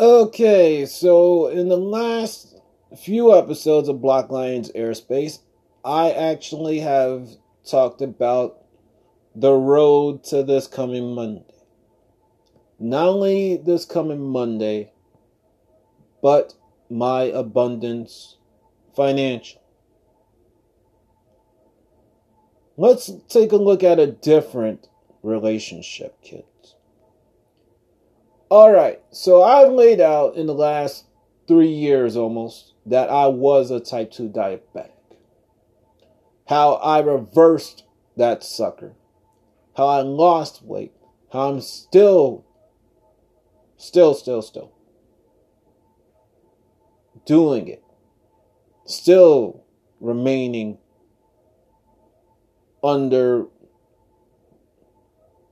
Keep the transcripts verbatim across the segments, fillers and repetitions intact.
Okay, so in the last few episodes of Block Lions Airspace, I actually have talked about the road to this coming Monday. Not only this coming Monday, but my abundance financial. Let's take a look at a different relationship, kids. Alright, so I've laid out in the last three years almost that I was a type two diabetic. How I reversed that sucker. How I lost weight. How I'm still, still, still, still doing it. Still remaining under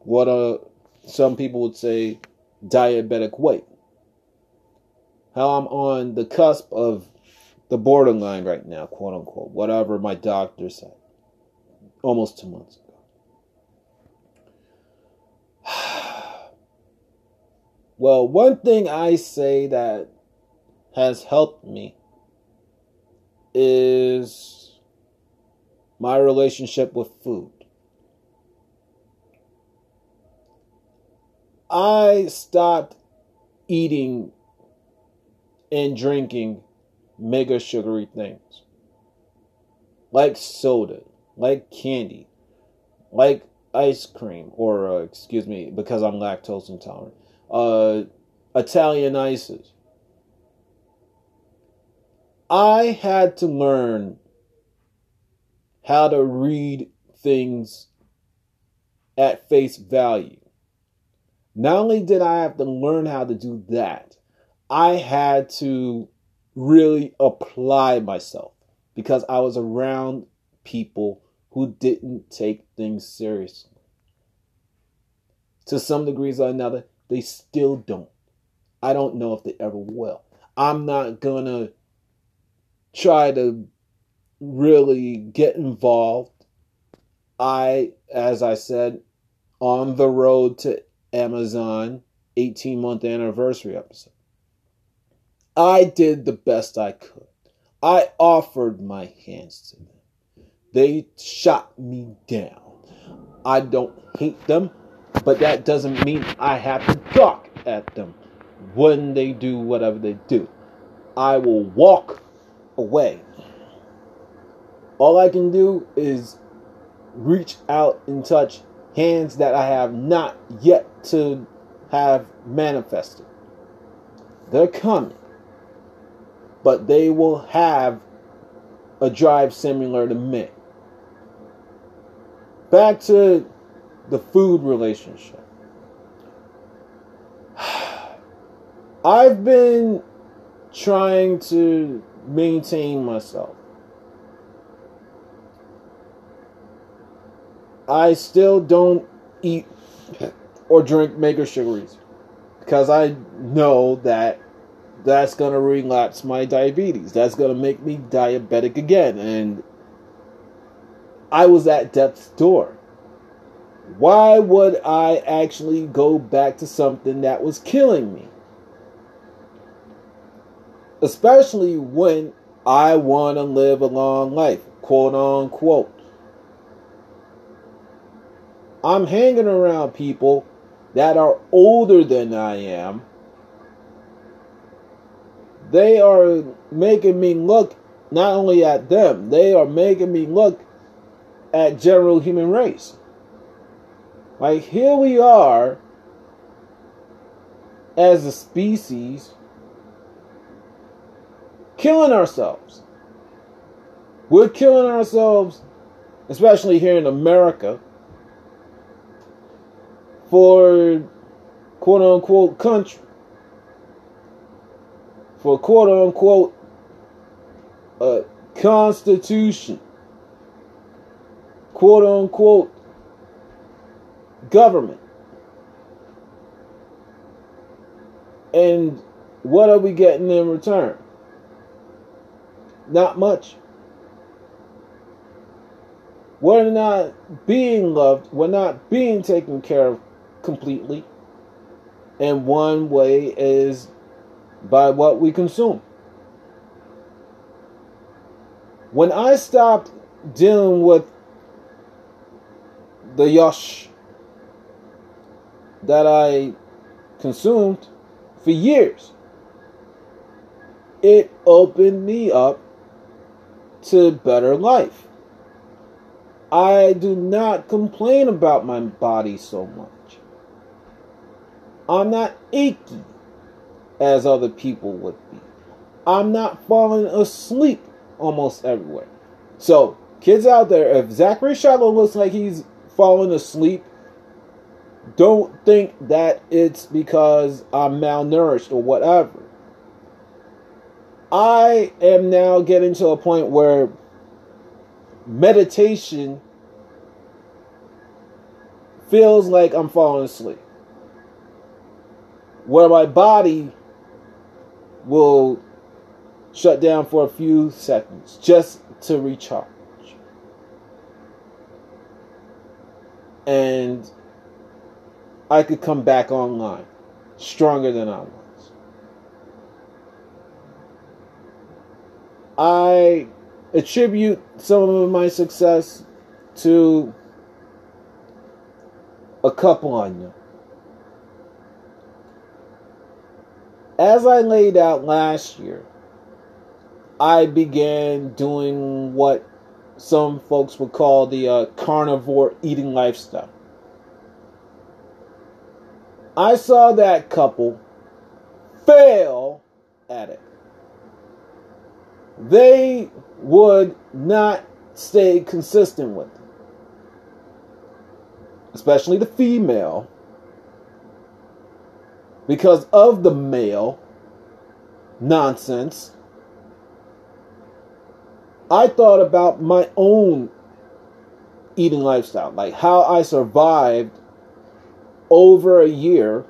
what a, some people would say, diabetic weight. How I'm on the cusp of the borderline right now, quote unquote, whatever my doctor said almost two months ago. Well, one thing I say that has helped me is my relationship with food. I stopped eating and drinking mega sugary things. Like soda, like candy, like ice cream, or uh, excuse me, because I'm lactose intolerant, uh, Italian ices. I had to learn how to read things at face value. Not only did I have to learn how to do that, I had to really apply myself because I was around people who didn't take things seriously. To some degrees or another, they still don't. I don't know if they ever will. I'm not going to try to really get involved. I, as I said, on the road to Amazon eighteen month anniversary episode, I did the best I could. I offered my hands to them. They shot me down. I don't hate them, but that doesn't mean I have to gawk at them when they do whatever they do. I will walk away. All I can do is reach out and touch hands that I have not yet to have manifested. They're coming. But they will have a drive similar to me. Back to the food relationship. I've been trying to maintain myself. I still don't eat or drink mega sugaries because I know that that's going to relapse my diabetes. That's going to make me diabetic again. And I was at death's door. Why would I actually go back to something that was killing me? Especially when I want to live a long life, quote unquote. I'm hanging around people that are older than I am. They are making me look not only at them, they are making me look at general human race. Like, here we are as a species killing ourselves. We're killing ourselves, especially here in America, for quote unquote country. For quote-unquote uh, constitution, quote-unquote government. And what are we getting in return? Not much. We're not being loved. We're not being taken care of completely. And one way is by what we consume. When I stopped dealing with the yash that I consumed for years, it opened me up to better life. I do not complain about my body so much. I'm not achy as other people would be. I'm not falling asleep almost everywhere. So, kids out there, if Zachary Shallow looks like he's falling asleep, don't think that it's because I'm malnourished or whatever. I am now getting to a point where meditation feels like I'm falling asleep, where my body will shut down for a few seconds just to recharge. And I could come back online stronger than I was. I attribute some of my success to a couple on you. As I laid out last year, I began doing what some folks would call the uh, carnivore eating lifestyle. I saw that couple fail at it. They would not stay consistent with it. Especially the female. Because of the male nonsense, I thought about my own eating lifestyle. Like how I survived over a year,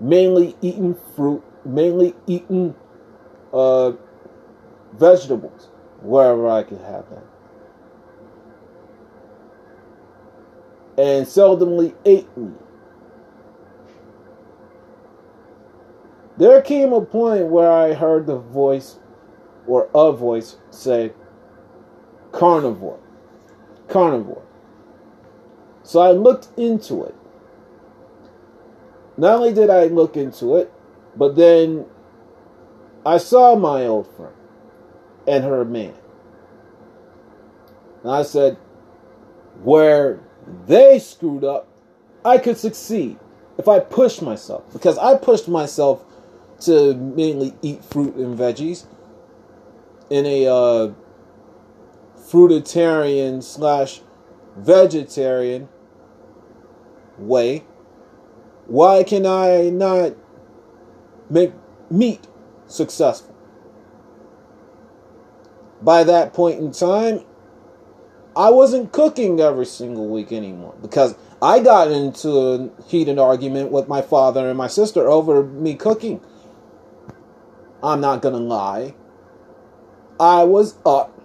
mainly eating fruit, mainly eating uh, vegetables, wherever I could have them. And seldomly ate meat. There came a point where I heard the voice, or a voice, say, carnivore, carnivore. So I looked into it. Not only did I look into it, but then I saw my old friend and her man. And I said, where they screwed up, I could succeed if I pushed myself. Because I pushed myself to mainly eat fruit and veggies in a uh, fruitarian slash vegetarian way. Why can I not make meat successful? By that point in time, I wasn't cooking every single week anymore, because I got into a heated argument with my father and my sister over me cooking. I'm not gonna lie, I was up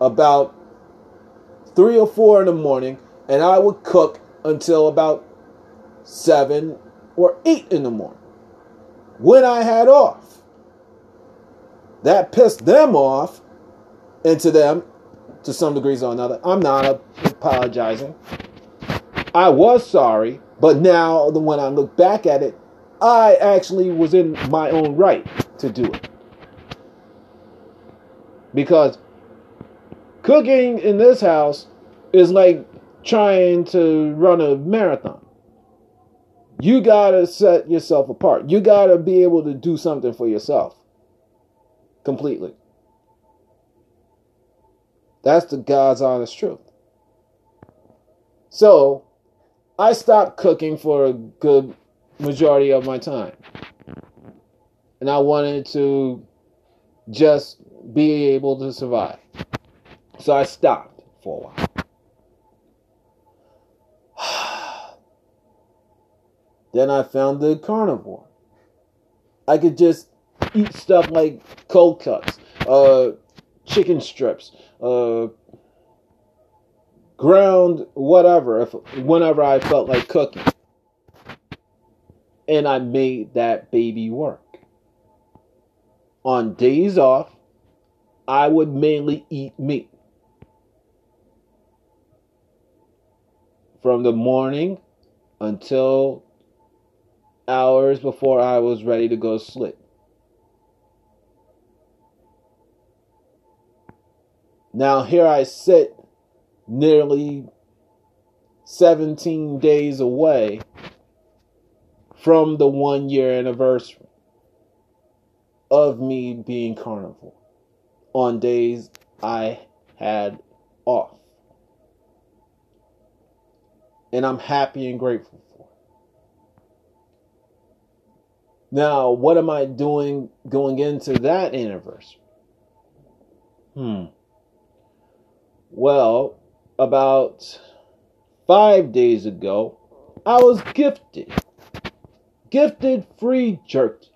about three or four in the morning, and I would cook until about seven or eight in the morning when I had off. That pissed them off, and to them, to some degrees or another, I'm not apologizing. I was sorry, but now when I look back at it, I actually was in my own right to do it. Because cooking in this house is like trying to run a marathon. You gotta set yourself apart. You gotta be able to do something for yourself. Completely. That's the God's honest truth. So, I stopped cooking for a good majority of my time. And I wanted to just be able to survive. So I stopped for a while. Then I found the carnivore. I could just eat stuff like cold cuts, uh, chicken strips, uh, ground whatever, if, whenever I felt like cooking. And I made that baby work. On days off, I would mainly eat meat. From the morning until hours before I was ready to go to sleep. Now here I sit nearly seventeen days away from the one year anniversary of me being carnivore on days I had off. And I'm happy and grateful for it. Now, what am I doing going into that anniversary? Hmm. Well, about five days ago, I was gifted. Gifted free jerky.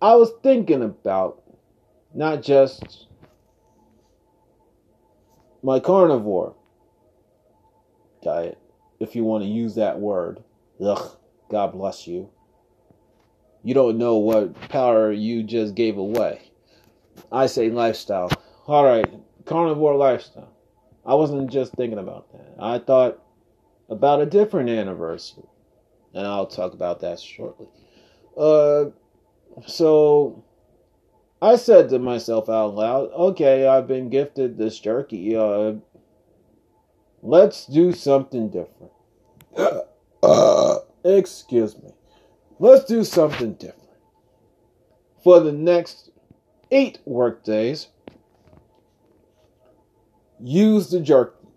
I was thinking about not just my carnivore diet, if you want to use that word. Ugh, God bless you. You don't know what power you just gave away. I say lifestyle. All right, carnivore lifestyle. I wasn't just thinking about that. I thought about a different anniversary, and I'll talk about that shortly. Uh, so I said to myself out loud, okay, I've been gifted this jerky. Uh, Let's do something different. Uh, excuse me. Let's do something different. For the next eight work days, use the jerky.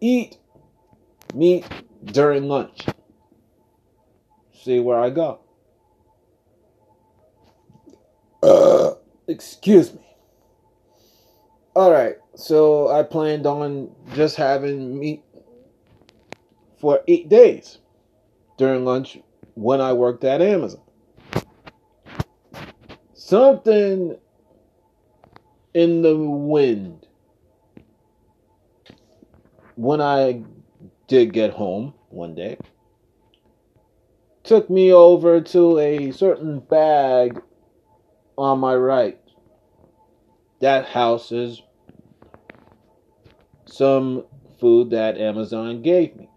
Eat meat during lunch. See where I go. Uh, excuse me. All right. So I planned on just having meat for eight days during lunch when I worked at Amazon. Something in the wind when I did get home one day took me over to a certain bag on my right that houses some food that Amazon gave me.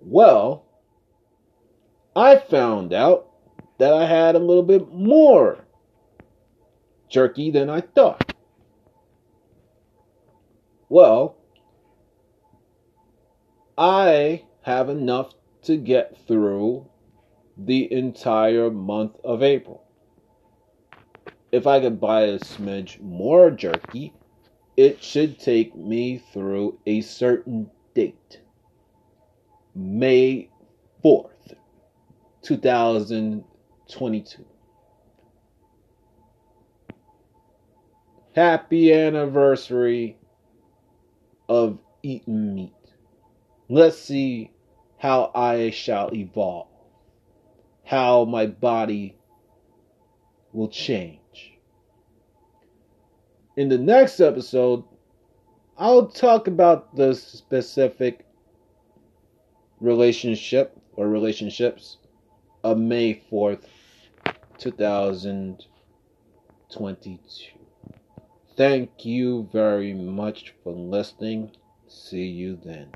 Well, I found out that I had a little bit more jerky than I thought. Well, I have enough to get through the entire month of April. If I could buy a smidge more jerky, it should take me through a certain date, May fourth, twenty twenty-two. Happy anniversary of eating meat. Let's see how I shall evolve, how my body will change. In the next episode, I'll talk about the specific relationship or relationships of May fourth, twenty twenty-two. Thank you very much for listening. See you then.